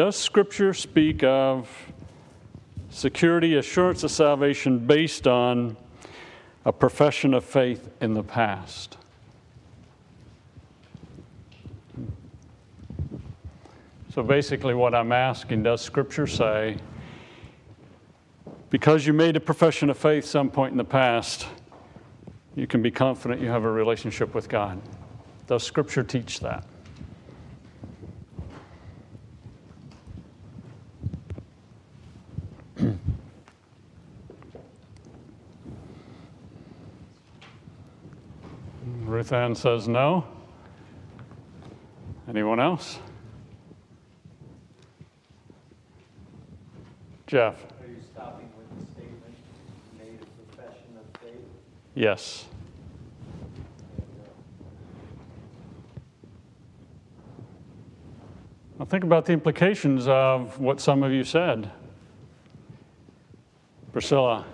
does Scripture speak of security, assurance of salvation based on a profession of faith in the past? So basically what I'm asking, does Scripture say, because you made a profession of faith some point in the past, you can be confident you have a relationship with God? Does Scripture teach that? Ruth Ann says no. Anyone else? Jeff. Are you stopping with the statement, made a profession of faith? Yes. Now think about the implications of what some of you said. Priscilla.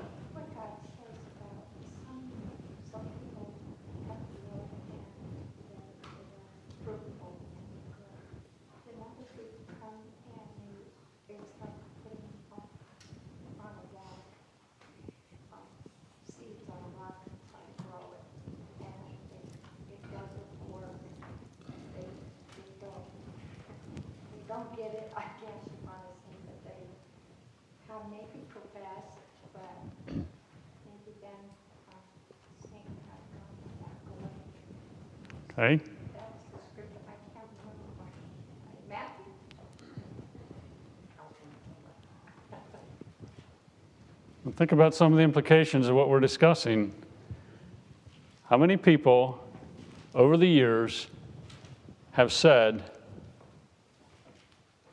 Hey. Well, think about some of the implications of what we're discussing. How many people over the years have said,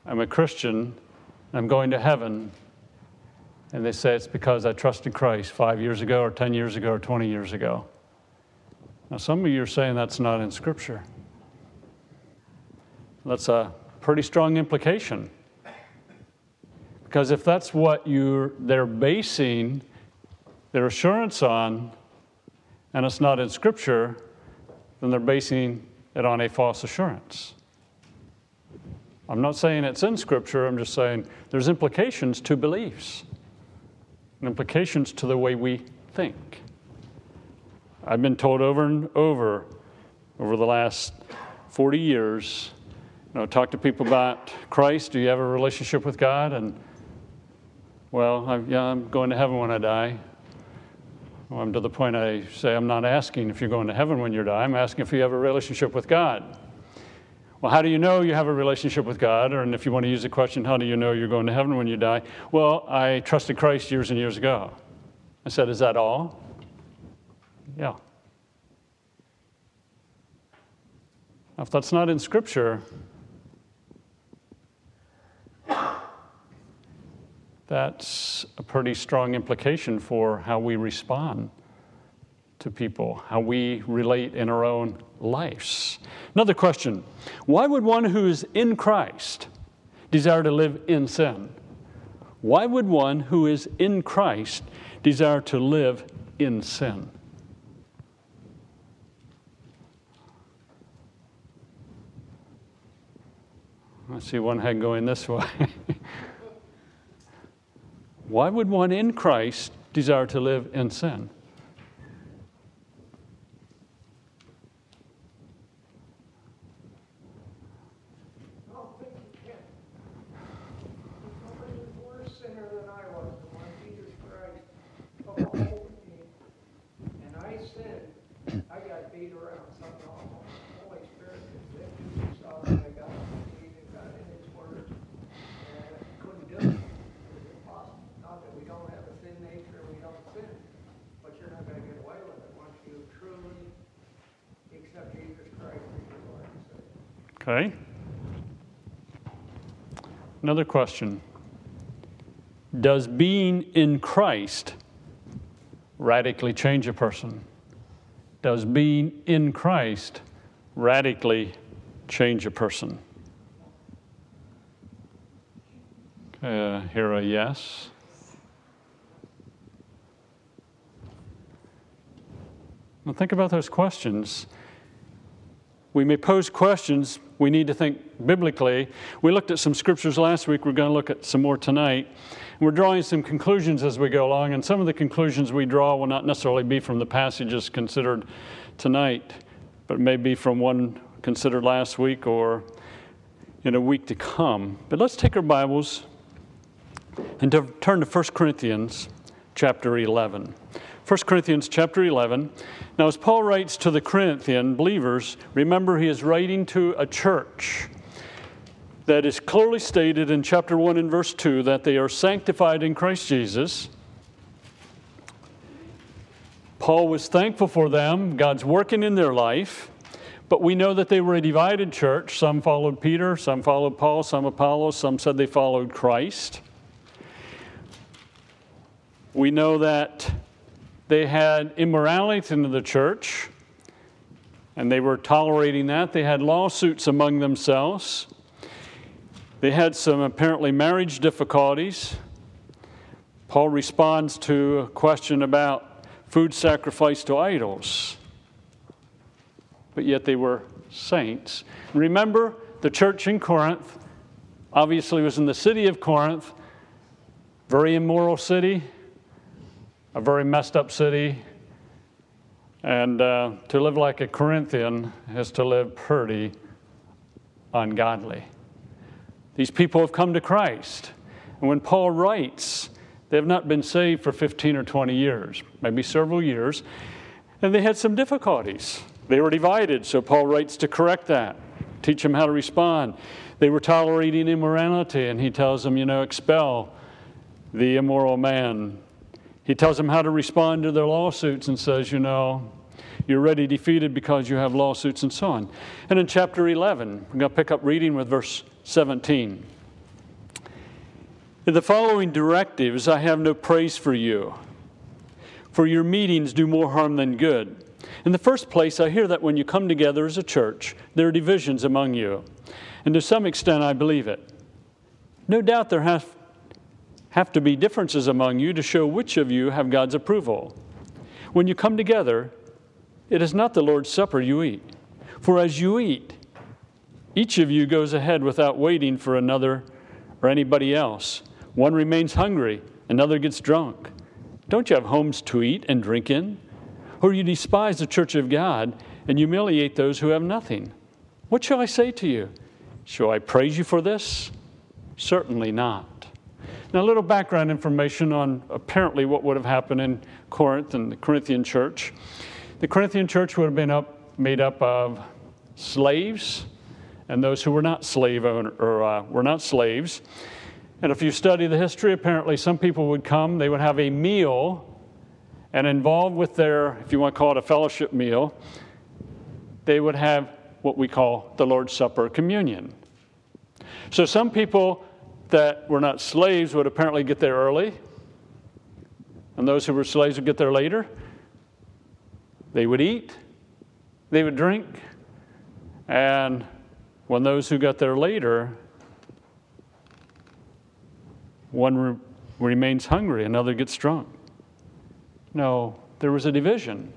I'm a Christian, I'm going to heaven, and they say it's because I trusted Christ 5 years ago or 10 years ago or 20 years ago? Now, some of you are saying that's not in Scripture. That's a pretty strong implication. Because if that's what they're basing their assurance on, and it's not in Scripture, then they're basing it on a false assurance. I'm not saying it's in Scripture. I'm just saying there's implications to beliefs, and implications to the way we think. I've been told over and over the last 40 years, talk to people about Christ. Do you have a relationship with God? And, well, I'm going to heaven when I die. Well, I'm to the point I say I'm not asking if you're going to heaven when you die. I'm asking if you have a relationship with God. Well, how do you know you have a relationship with God? Or, and if you want to use the question, how do you know you're going to heaven when you die? Well, I trusted Christ years and years ago. I said, is that all? Yeah. Now, if that's not in Scripture, that's a pretty strong implication for how we respond to people, how we relate in our own lives. Another question, why would one who is in Christ desire to live in sin? Why would one who is in Christ desire to live in sin? I see one head going this way. Why would one in Christ desire to live in sin? Okay. Another question. Does being in Christ radically change a person? Does being in Christ radically change a person? Here a yes. Now think about those questions. We may pose questions. We need to think, biblically. We looked at some scriptures last week. We're going to look at some more tonight. We're drawing some conclusions as we go along, and some of the conclusions we draw will not necessarily be from the passages considered tonight, but maybe from one considered last week or in a week to come. But let's take our Bibles and turn to 1 Corinthians chapter 11. 1 Corinthians chapter 11. Now, as Paul writes to the Corinthian believers, remember he is writing to a church that is clearly stated in chapter 1 and verse 2 that they are sanctified in Christ Jesus. Paul was thankful for them. God's working in their life. But we know that they were a divided church. Some followed Peter, some followed Paul, some Apollos, some said they followed Christ. We know that they had immorality in the church, and they were tolerating that. They had lawsuits among themselves. They had some apparently marriage difficulties. Paul responds to a question about food sacrificed to idols, but yet they were saints. Remember, the church in Corinth obviously was in the city of Corinth, very immoral city, a very messed up city, and to live like a Corinthian is to live pretty ungodly. These people have come to Christ, and when Paul writes, they have not been saved for 15 or 20 years, maybe several years, and they had some difficulties. They were divided, so Paul writes to correct that, teach them how to respond. They were tolerating immorality, and he tells them, expel the immoral man. He tells them how to respond to their lawsuits and says, you're already defeated because you have lawsuits and so on. And in chapter 11, we're going to pick up reading with verse 17. In the following directives, I have no praise for you, for your meetings do more harm than good. In the first place, I hear that when you come together as a church, there are divisions among you. And to some extent, I believe it. No doubt there have to be differences among you to show which of you have God's approval. When you come together, it is not the Lord's Supper you eat. For as you eat, each of you goes ahead without waiting for another or anybody else. One remains hungry, another gets drunk. Don't you have homes to eat and drink in? Or you despise the church of God and humiliate those who have nothing. What shall I say to you? Shall I praise you for this? Certainly not. Now, a little background information on apparently what would have happened in Corinth and the Corinthian church. The Corinthian church would have been made up of slaves and those who were not slave owners or were not slaves. And if you study the history, apparently some people would come, they would have a meal, and involved with their, if you want to call it a fellowship meal, they would have what we call the Lord's Supper communion. So some people that were not slaves would apparently get there early, and those who were slaves would get there later. They would eat, they would drink, and when those who got there later, one remains hungry, another gets drunk. No, there was a division.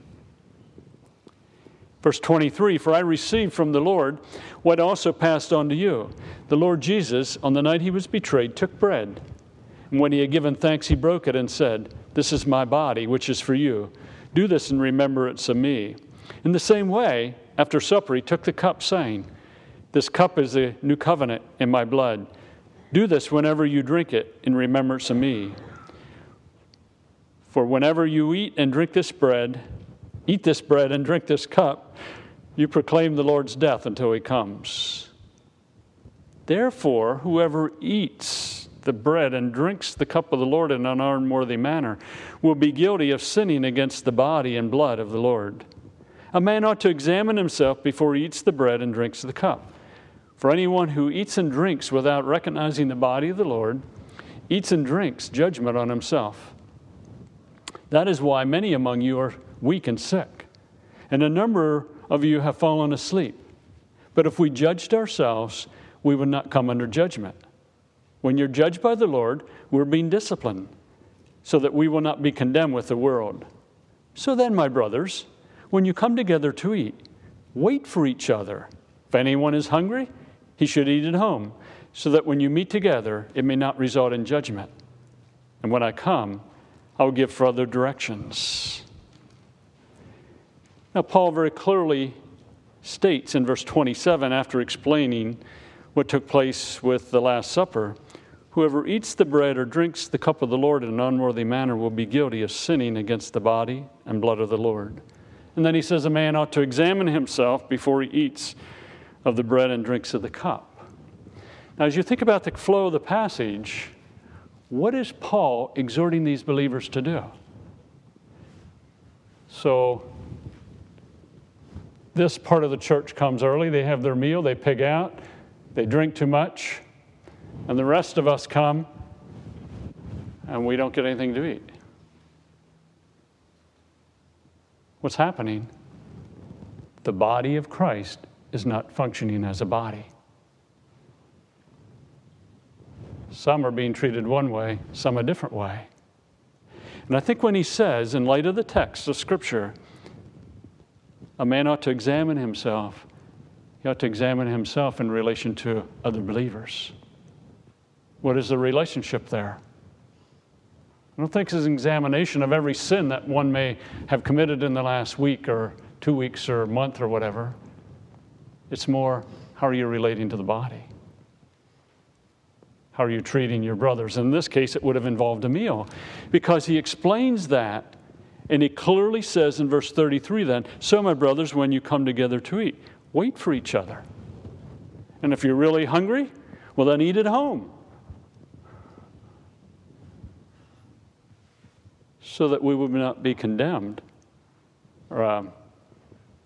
Verse 23, for I received from the Lord what also passed on to you. The Lord Jesus, on the night he was betrayed, took bread. And when he had given thanks, he broke it and said, this is my body, which is for you. Do this in remembrance of me. In the same way, after supper, he took the cup, saying, this cup is the new covenant in my blood. Do this whenever you drink it in remembrance of me. For whenever you eat this bread and drink this cup, you proclaim the Lord's death until he comes. Therefore, whoever eats the bread and drinks the cup of the Lord in an unworthy manner will be guilty of sinning against the body and blood of the Lord. A man ought to examine himself before he eats the bread and drinks the cup. For anyone who eats and drinks without recognizing the body of the Lord eats and drinks judgment on himself. That is why many among you are weak and sick, and a number of you have fallen asleep. But if we judged ourselves, we would not come under judgment. When you're judged by the Lord, we're being disciplined, so that we will not be condemned with the world. So then, my brothers, when you come together to eat, wait for each other. If anyone is hungry, he should eat at home, so that when you meet together, it may not result in judgment. And when I come, I will give further directions." Now, Paul very clearly states in verse 27, after explaining what took place with the Last Supper, "Whoever eats the bread or drinks the cup of the Lord in an unworthy manner will be guilty of sinning against the body and blood of the Lord." And then he says a man ought to examine himself before he eats of the bread and drinks of the cup. Now, as you think about the flow of the passage, what is Paul exhorting these believers to do? So this part of the church comes early. They have their meal. They pig out. They drink too much. And the rest of us come, and we don't get anything to eat. What's happening? The body of Christ is not functioning as a body. Some are being treated one way, some a different way. And I think when he says, in light of the text of Scripture, a man ought to examine himself, he ought to examine himself in relation to other believers. What is the relationship there? I don't think it's an examination of every sin that one may have committed in the last week or 2 weeks or month or whatever. It's more, how are you relating to the body? How are you treating your brothers? In this case, it would have involved a meal, because he explains that, and he clearly says in verse 33 then, "So, my brothers, when you come together to eat, wait for each other. And if you're really hungry, well, then eat at home, so that we would not be condemned, or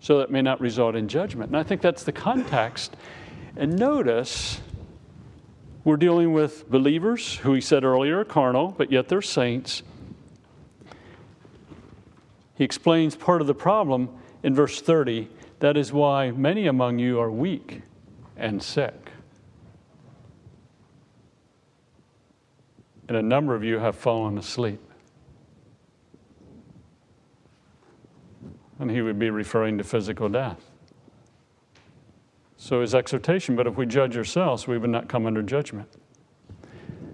so that may not result in judgment." And I think that's the context. And notice, we're dealing with believers who, he said earlier, are carnal, but yet they're saints. He explains part of the problem in verse 30. "That is why many among you are weak and sick, and a number of you have fallen asleep." And he would be referring to physical death. So his exhortation, "But if we judge ourselves, we would not come under judgment."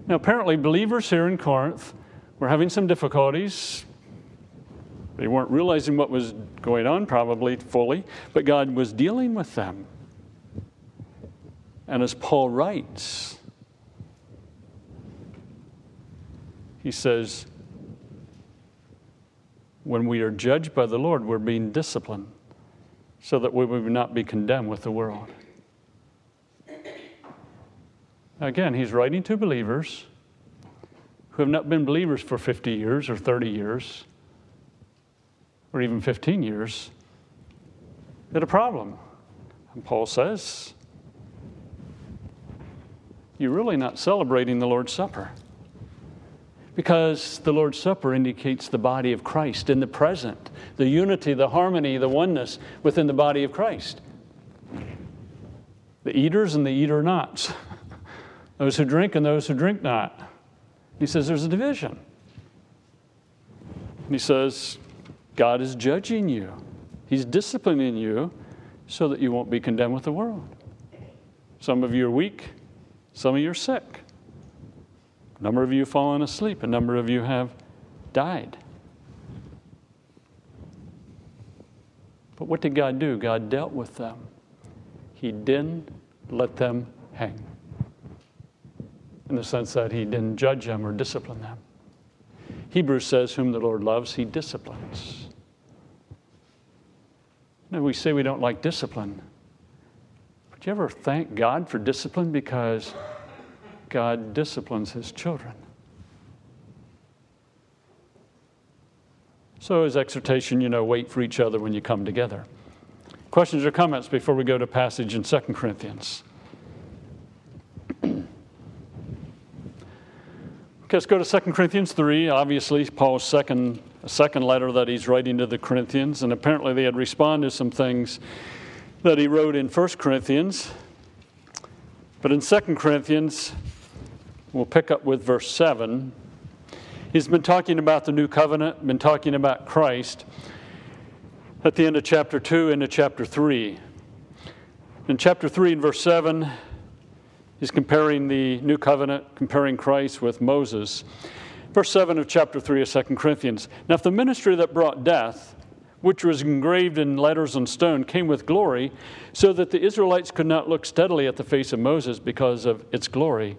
Now, apparently believers here in Corinth were having some difficulties. They weren't realizing what was going on probably fully, but God was dealing with them. And as Paul writes, he says, when we are judged by the Lord, we're being disciplined so that we will not be condemned with the world. Again, he's writing to believers who have not been believers for 50 years or 30 years or even 15 years. They had a problem. And Paul says, you're really not celebrating the Lord's Supper, because the Lord's Supper indicates the body of Christ in the present, the unity, the harmony, the oneness within the body of Christ. The eaters and the eater-nots, those who drink and those who drink not. He says there's a division. And he says God is judging you. He's disciplining you so that you won't be condemned with the world. Some of you are weak, some of you are sick. A number of you have fallen asleep. A number of you have died. But what did God do? God dealt with them. He didn't let them hang, in the sense that he didn't judge them or discipline them. Hebrews says, whom the Lord loves, he disciplines. Now, we say we don't like discipline. But you ever thank God for discipline? Because God disciplines his children. So his exhortation, wait for each other when you come together. Questions or comments before we go to passage in 2 Corinthians? Okay, let's go to 2 Corinthians 3. Obviously, Paul's second letter that he's writing to the Corinthians, and apparently they had responded to some things that he wrote in 1 Corinthians. But in 2 Corinthians, we'll pick up with verse 7. He's been talking about the new covenant, been talking about Christ at the end of chapter 2 into chapter 3. In chapter 3 and verse 7, He's comparing the New Covenant, comparing Christ with Moses. Verse 7 of chapter 3 of 2 Corinthians. Now if the ministry that brought death, which was engraved in letters on stone, came with glory, so that the Israelites could not look steadily at the face of Moses because of its glory,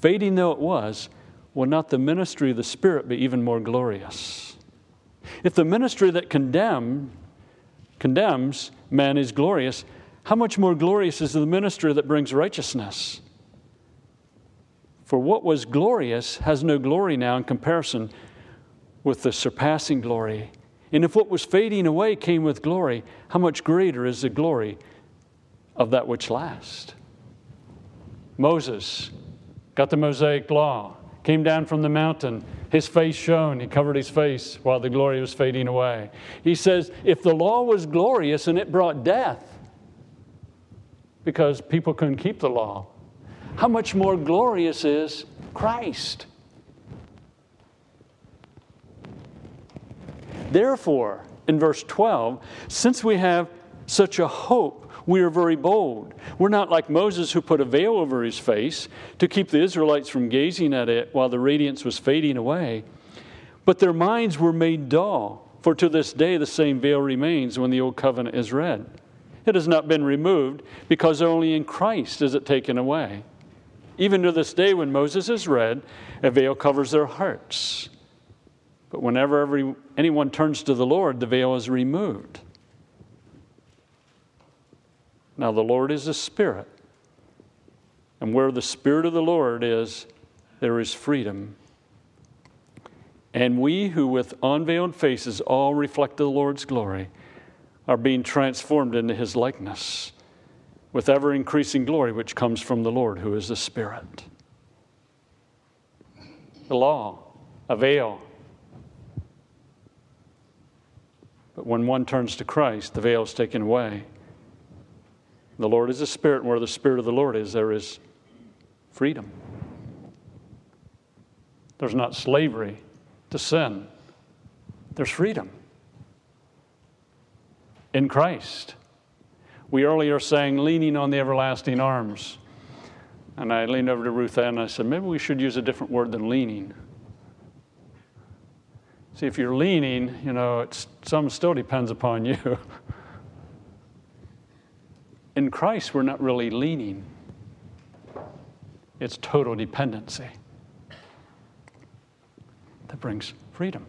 fading though it was, will not the ministry of the Spirit be even more glorious? If the ministry that condemns man is glorious, how much more glorious is the ministry that brings righteousness? For what was glorious has no glory now in comparison with the surpassing glory. And if what was fading away came with glory, how much greater is the glory of that which lasts? Moses got the Mosaic law, came down from the mountain. His face shone. He covered his face while the glory was fading away. He says, if the law was glorious and it brought death, because people couldn't keep the law, how much more glorious is Christ? Therefore, in verse 12, since we have such a hope, we are very bold. We're not like Moses, who put a veil over his face to keep the Israelites from gazing at it while the radiance was fading away. But their minds were made dull, for to this day the same veil remains when the old covenant is read. It has not been removed, because only in Christ is it taken away. Even to this day, when Moses is read, a veil covers their hearts. But whenever anyone turns to the Lord, the veil is removed. Now the Lord is the Spirit, and where the Spirit of the Lord is, there is freedom. And we who with unveiled faces all reflect the Lord's glory are being transformed into His likeness with ever-increasing glory, which comes from the Lord, who is the Spirit. The law, a veil. But when one turns to Christ, the veil is taken away. The Lord is the Spirit, and where the Spirit of the Lord is, there is freedom. There's not slavery to sin. There's freedom in Christ. We earlier sang, leaning on the everlasting arms. And I leaned over to Ruth Ann and I said, maybe we should use a different word than leaning. See, if you're leaning, some still depends upon you. In Christ, we're not really leaning. It's total dependency that brings freedom.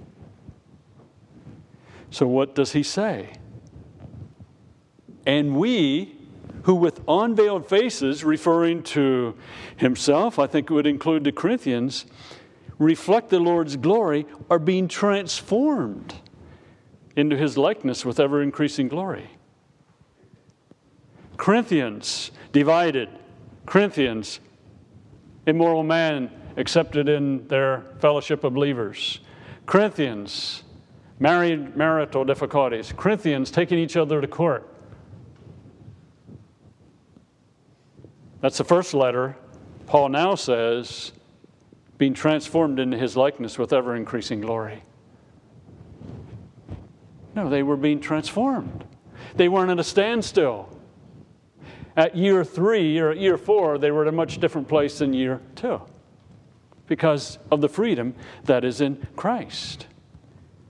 So what does he say? And we, who with unveiled faces, referring to himself, I think it would include the Corinthians, reflect the Lord's glory, are being transformed into his likeness with ever-increasing glory. Corinthians, divided. Corinthians, immoral man accepted in their fellowship of believers. Corinthians, marital difficulties. Corinthians, taking each other to court. That's the first letter. Paul now says, being transformed into his likeness with ever-increasing glory. No, they were being transformed. They weren't at a standstill. At year 3 or at year 4, they were at a much different place than year 2 because of the freedom that is in Christ.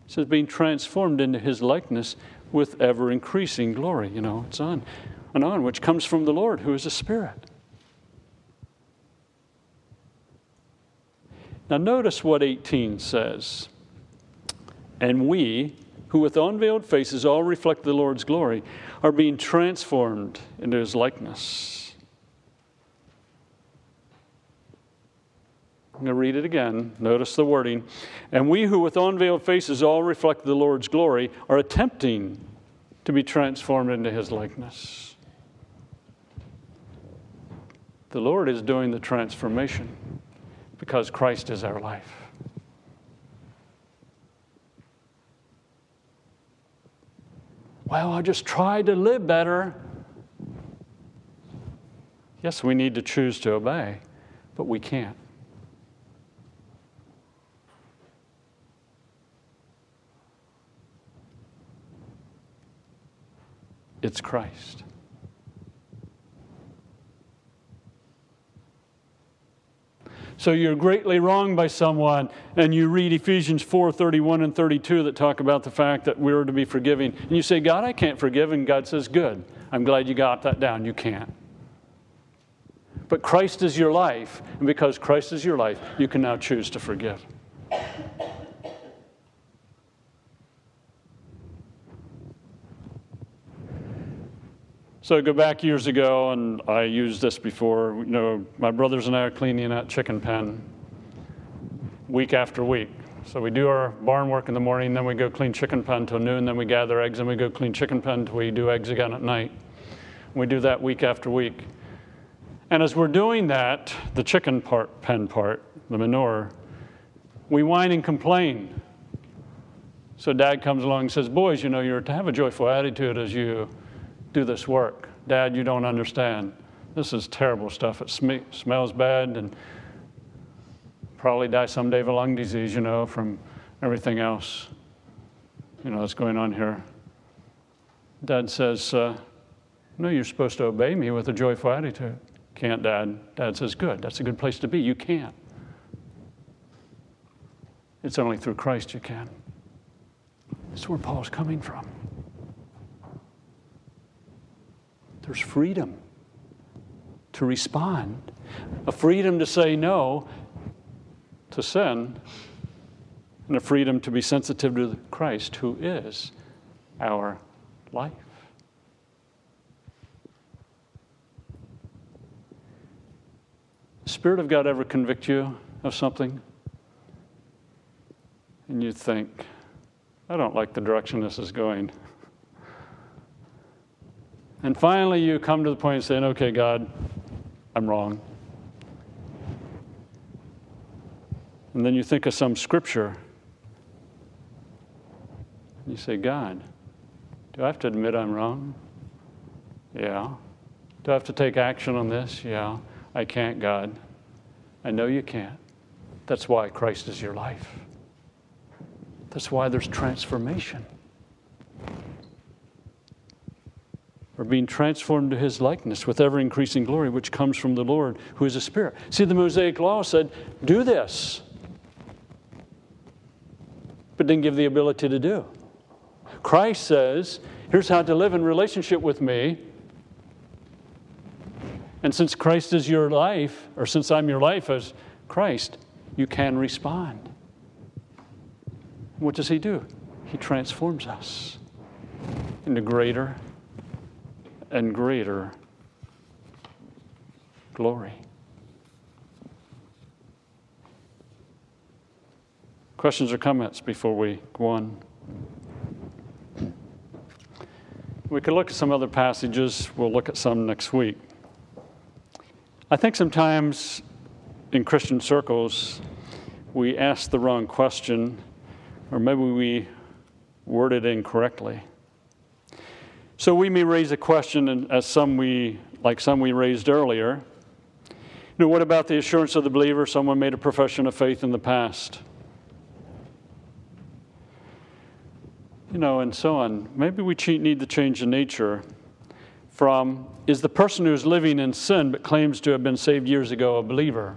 It says being transformed into his likeness with ever-increasing glory. It's on and on, which comes from the Lord, who is the Spirit. Now notice what 18 says. And we, who with unveiled faces all reflect the Lord's glory, are being transformed into his likeness. I'm going to read it again. Notice the wording. And we who with unveiled faces all reflect the Lord's glory are attempting to be transformed into his likeness. The Lord is doing the transformation because Christ is our life. Well, I just tried to live better. Yes, we need to choose to obey, but we can't. It's Christ. So you're greatly wronged by someone, and you read Ephesians 4:31 and 32 that talk about the fact that we are to be forgiving. And you say, God, I can't forgive. And God says, good. I'm glad you got that down. You can't. But Christ is your life. And because Christ is your life, you can now choose to forgive. So go back years ago, and I used this before. You know, my brothers and I are cleaning that chicken pen week after week. So we do our barn work in the morning, then we go clean chicken pen till noon, then we gather eggs, and we go clean chicken pen till we do eggs again at night. We do that week after week. And as we're doing that, the chicken pen part, the manure, we whine and complain. So Dad comes along and says, boys, you know, you're to have a joyful attitude as you do this work. Dad, you don't understand. This is terrible stuff. It smells bad and probably die someday of a lung disease, you know, from everything else, you know, that's going on here. Dad says, no, you're supposed to obey me with a joyful attitude. Can't, Dad. Dad says, good. That's a good place to be. You can't. It's only through Christ you can. That's where Paul's coming from. There's freedom to respond, a freedom to say no to sin, and a freedom to be sensitive to Christ, who is our life. Spirit of God ever convict you of something? And you think, I don't like the direction this is going. And finally, you come to the point of saying, okay, God, I'm wrong. And then you think of some scripture. And you say, God, do I have to admit I'm wrong? Yeah. Do I have to take action on this? Yeah. I can't, God. I know you can't. That's why Christ is your life. That's why there's transformation. Or being transformed to his likeness with ever-increasing glory, which comes from the Lord, who is a spirit. See, the Mosaic Law said, do this, but didn't give the ability to do. Christ says, here's how to live in relationship with me. And since Christ is your life, or since I'm your life as Christ, you can respond. What does he do? He transforms us into greater and greater glory. Questions or comments before we go on? We could look at some other passages. We'll look at some next week. I think sometimes in Christian circles, we ask the wrong question, or maybe we word it incorrectly. So we may raise a question, and as some we raised earlier. You know, what about the assurance of the believer? Someone made a profession of faith in the past, you know, and so on. Maybe we need to change the nature from, is the person who's living in sin but claims to have been saved years ago a believer?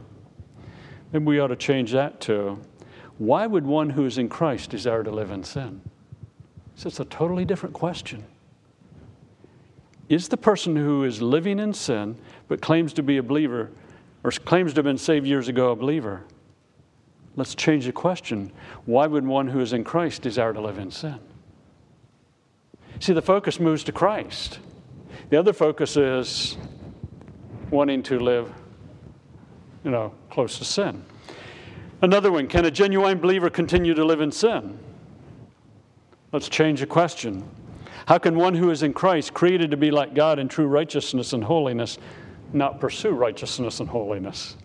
Maybe we ought to change that to, why would one who is in Christ desire to live in sin? So it's a totally different question. Is the person who is living in sin but claims to be a believer, or claims to have been saved years ago a believer? Let's change the question. Why would one who is in Christ desire to live in sin? See, the focus moves to Christ. The other focus is wanting to live, you know, close to sin. Another one, can a genuine believer continue to live in sin? Let's change the question. How can one who is in Christ, created to be like God in true righteousness and holiness, not pursue righteousness and holiness?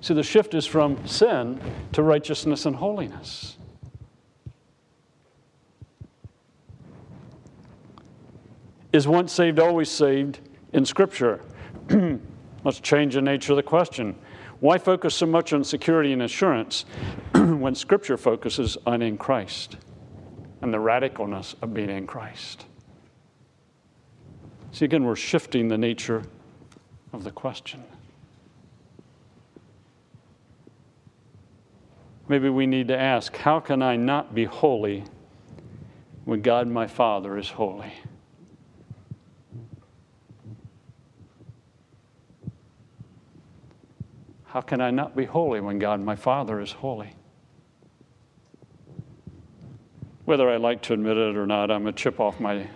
See, the shift is from sin to righteousness and holiness. Is once saved always saved in Scripture? Let's change the nature of the question. Why focus so much on security and assurance when Scripture focuses on in Christ? And the radicalness of being in Christ. See, again, we're shifting the nature of the question. Maybe we need to ask, how can I not be holy when God my Father is holy? How can I not be holy when God my Father is holy? Whether I like to admit it or not, I'm a chip off the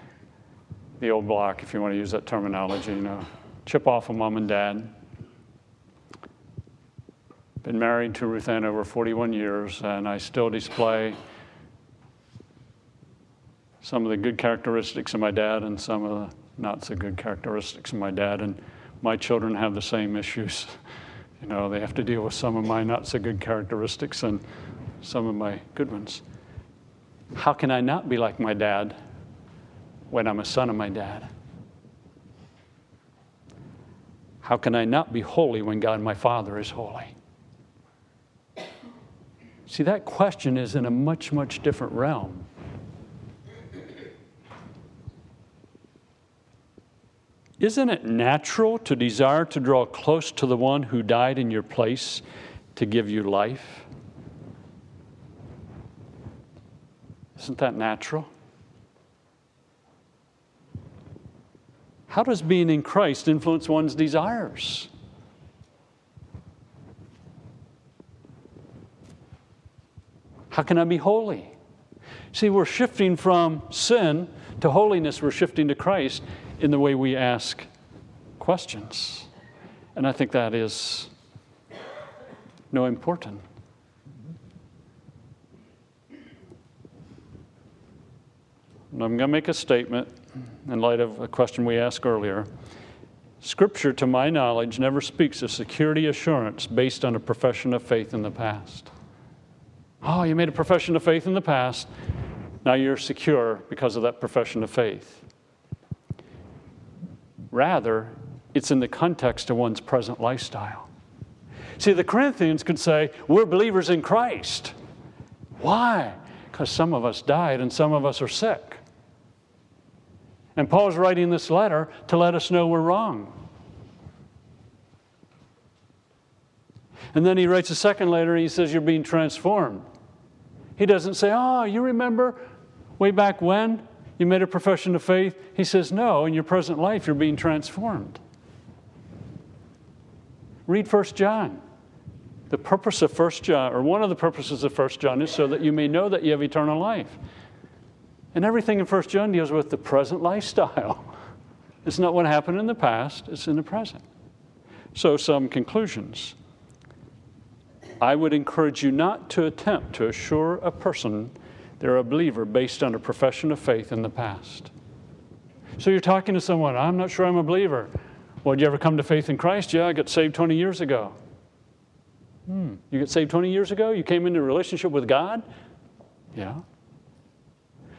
old block, if you want to use that terminology, you know. Chip off of mom and dad. Been married to Ruth Ann over 41 years, and I still display some of the good characteristics of my dad and some of the not so good characteristics of my dad, and my children have the same issues. You know, they have to deal with some of my not so good characteristics and some of my good ones. How can I not be like my dad when I'm a son of my dad? How can I not be holy when God my Father is holy? See, that question is in a much, much different realm. Isn't it natural to desire to draw close to the one who died in your place to give you life? Isn't that natural? How does being in Christ influence one's desires? How can I be holy? See, we're shifting from sin to holiness. We're shifting to Christ in the way we ask questions. And I think that is no important. And I'm going to make a statement in light of a question we asked earlier. Scripture, to my knowledge, never speaks of security assurance based on a profession of faith in the past. Oh, you made a profession of faith in the past. Now you're secure because of that profession of faith. Rather, it's in the context of one's present lifestyle. See, the Corinthians could say, we're believers in Christ. Why? Because some of us died and some of us are sick. And Paul's writing this letter to let us know we're wrong. And then he writes a second letter and he says, you're being transformed. He doesn't say, oh, you remember way back when you made a profession of faith? He says, no, in your present life, you're being transformed. Read 1 John. The purpose of 1 John, or one of the purposes of 1 John, is so that you may know that you have eternal life. And everything in 1 John deals with the present lifestyle. It's not what happened in the past, it's in the present. So some conclusions. I would encourage you not to attempt to assure a person they're a believer based on a profession of faith in the past. So you're talking to someone, I'm not sure I'm a believer. Well, did you ever come to faith in Christ? Yeah, I got saved 20 years ago. You got saved 20 years ago? You came into a relationship with God? Yeah.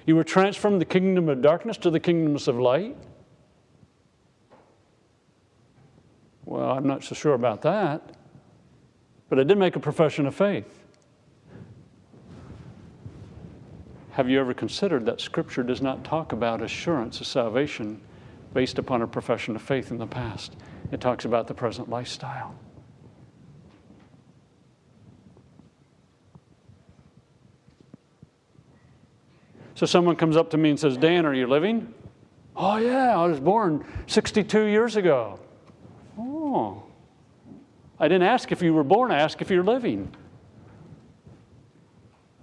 You were transferred from the kingdom of darkness to the kingdoms of light? Well, I'm not so sure about that. But I did make a profession of faith. Have you ever considered that Scripture does not talk about assurance of salvation based upon a profession of faith in the past? It talks about the present lifestyle. So someone comes up to me and says, Dan, are you living? Oh, yeah, I was born 62 years ago. Oh. I didn't ask if you were born, I asked if you're living.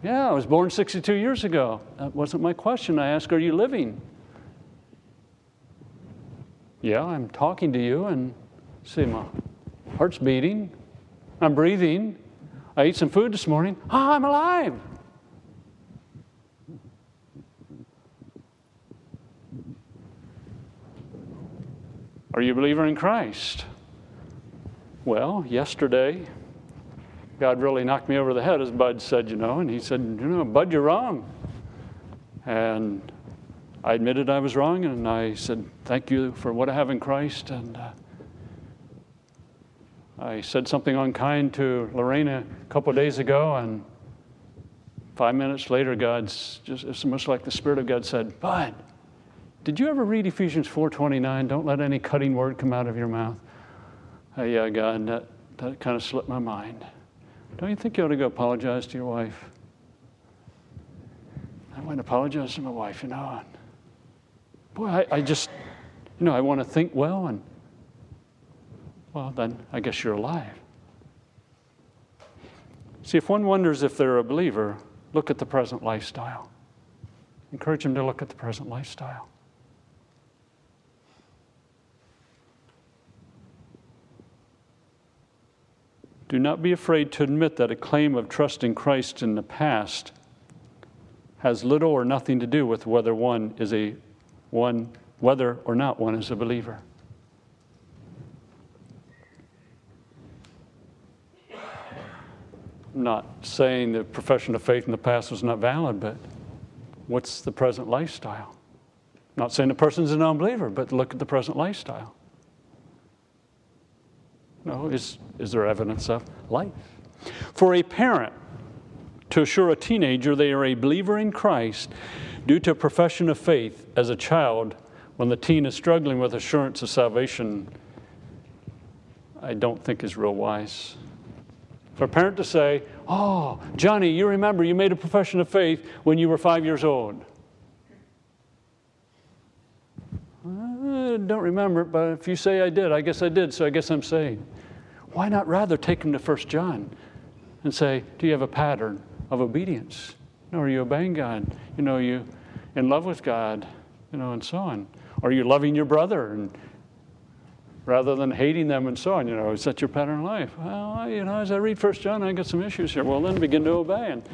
Yeah, I was born 62 years ago. That wasn't my question. I asked, are you living? Yeah, I'm talking to you and see my heart's beating. I'm breathing. I ate some food this morning. Oh, I'm alive. Are you a believer in Christ? Well, yesterday, God really knocked me over the head, as Bud said, you know, and he said, you know, Bud, you're wrong. And I admitted I was wrong, and I said, thank you for what I have in Christ. And I said something unkind to Lorena a couple of days ago, and 5 minutes later, it's almost like the Spirit of God said, Bud, did you ever read Ephesians 4:29? Don't let any cutting word come out of your mouth. Yeah, God, that kind of slipped my mind. Don't you think you ought to go apologize to your wife? I went and apologized to my wife, you know. And boy, I just, you know, I want to think well, and well, then I guess you're alive. See, if one wonders if they're a believer, look at the present lifestyle. Encourage them to look at the present lifestyle. Do not be afraid to admit that a claim of trust in Christ in the past has little or nothing to do with whether or not one is a believer. I'm not saying the profession of faith in the past was not valid, but what's the present lifestyle? I'm not saying the person's a non-believer, but look at the present lifestyle. No, is there evidence of life? For a parent to assure a teenager they are a believer in Christ due to a profession of faith as a child when the teen is struggling with assurance of salvation, I don't think is real wise. For a parent to say, oh, Johnny, you remember you made a profession of faith when you were 5 years old. I don't remember it, but if you say I did, I guess I did, so I guess I'm saved. Why not rather take him to 1 John and say, do you have a pattern of obedience? You know, are you obeying God? You know, are you in love with God? You know, and so on. Are you loving your brother and rather than hating them and so on? You know, is that your pattern of life? Well, you know, as I read 1 John, I got some issues here. Well, then begin to obey. And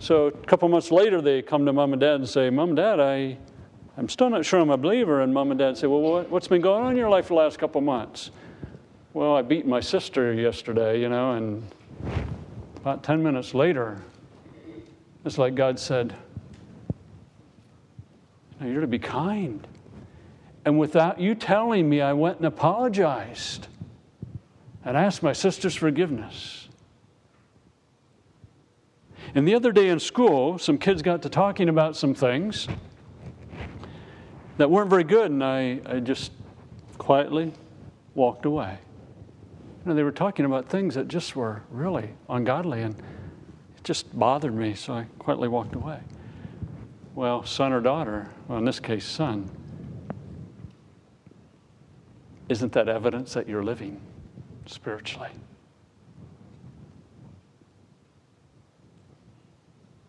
so a couple months later, they come to Mom and Dad and say, Mom and Dad, I'm still not sure I'm a believer. And Mom and Dad say, well, what's been going on in your life the last couple months? Well, I beat my sister yesterday, you know, and about 10 minutes later, it's like God said, no, you're to be kind. And without you telling me, I went and apologized and asked my sister's forgiveness. And the other day in school, some kids got to talking about some things that weren't very good, and I just quietly walked away. You know, they were talking about things that just were really ungodly, and it just bothered me, so I quietly walked away. Well, son or daughter, well, in this case, son, isn't that evidence that you're living spiritually?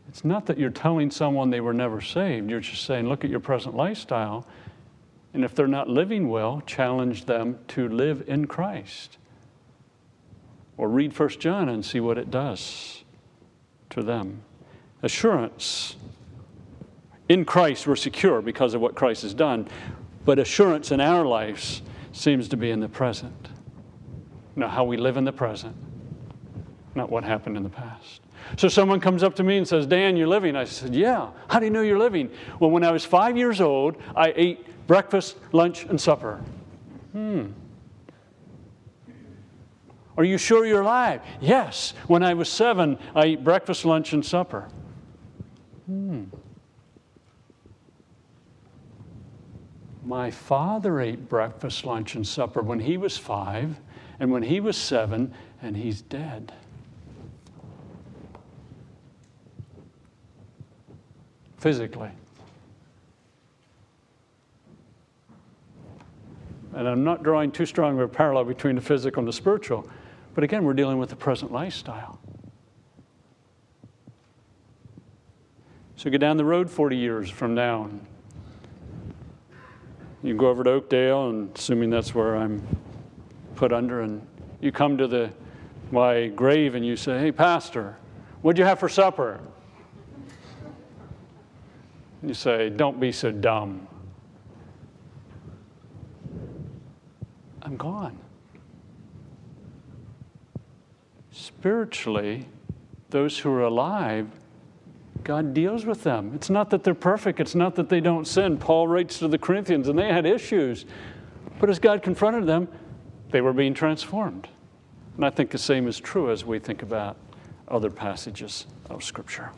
It's not that you're telling someone they were never saved. You're just saying, look at your present lifestyle. And if they're not living well, challenge them to live in Christ. Or read 1 John and see what it does to them. Assurance. In Christ, we're secure because of what Christ has done. But assurance in our lives seems to be in the present. Now, how we live in the present, not what happened in the past. So someone comes up to me and says, Dan, you're living. I said, yeah. How do you know you're living? Well, when I was 5 years old, I ate breakfast, lunch, and supper. Are you sure you're alive? Yes. When I was 7, I ate breakfast, lunch, and supper. My father ate breakfast, lunch, and supper when he was 5, and when he was 7, and he's dead. Physically. And I'm not drawing too strong of a parallel between the physical and the spiritual, but again, we're dealing with the present lifestyle. So go down the road 40 years from now, and you go over to Oakdale, and assuming that's where I'm put under, and you come to my grave and you say, hey, Pastor, what'd you have for supper? You say, don't be so dumb. I'm gone. Spiritually, those who are alive, God deals with them. It's not that they're perfect. It's not that they don't sin. Paul writes to the Corinthians, and they had issues. But as God confronted them, they were being transformed. And I think the same is true as we think about other passages of Scripture.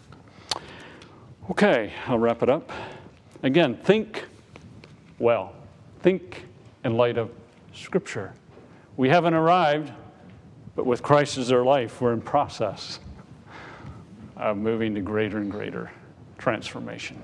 Okay, I'll wrap it up. Again, think well. Think in light of Scripture. We haven't arrived. But with Christ as their life, we're in process of moving to greater and greater transformation.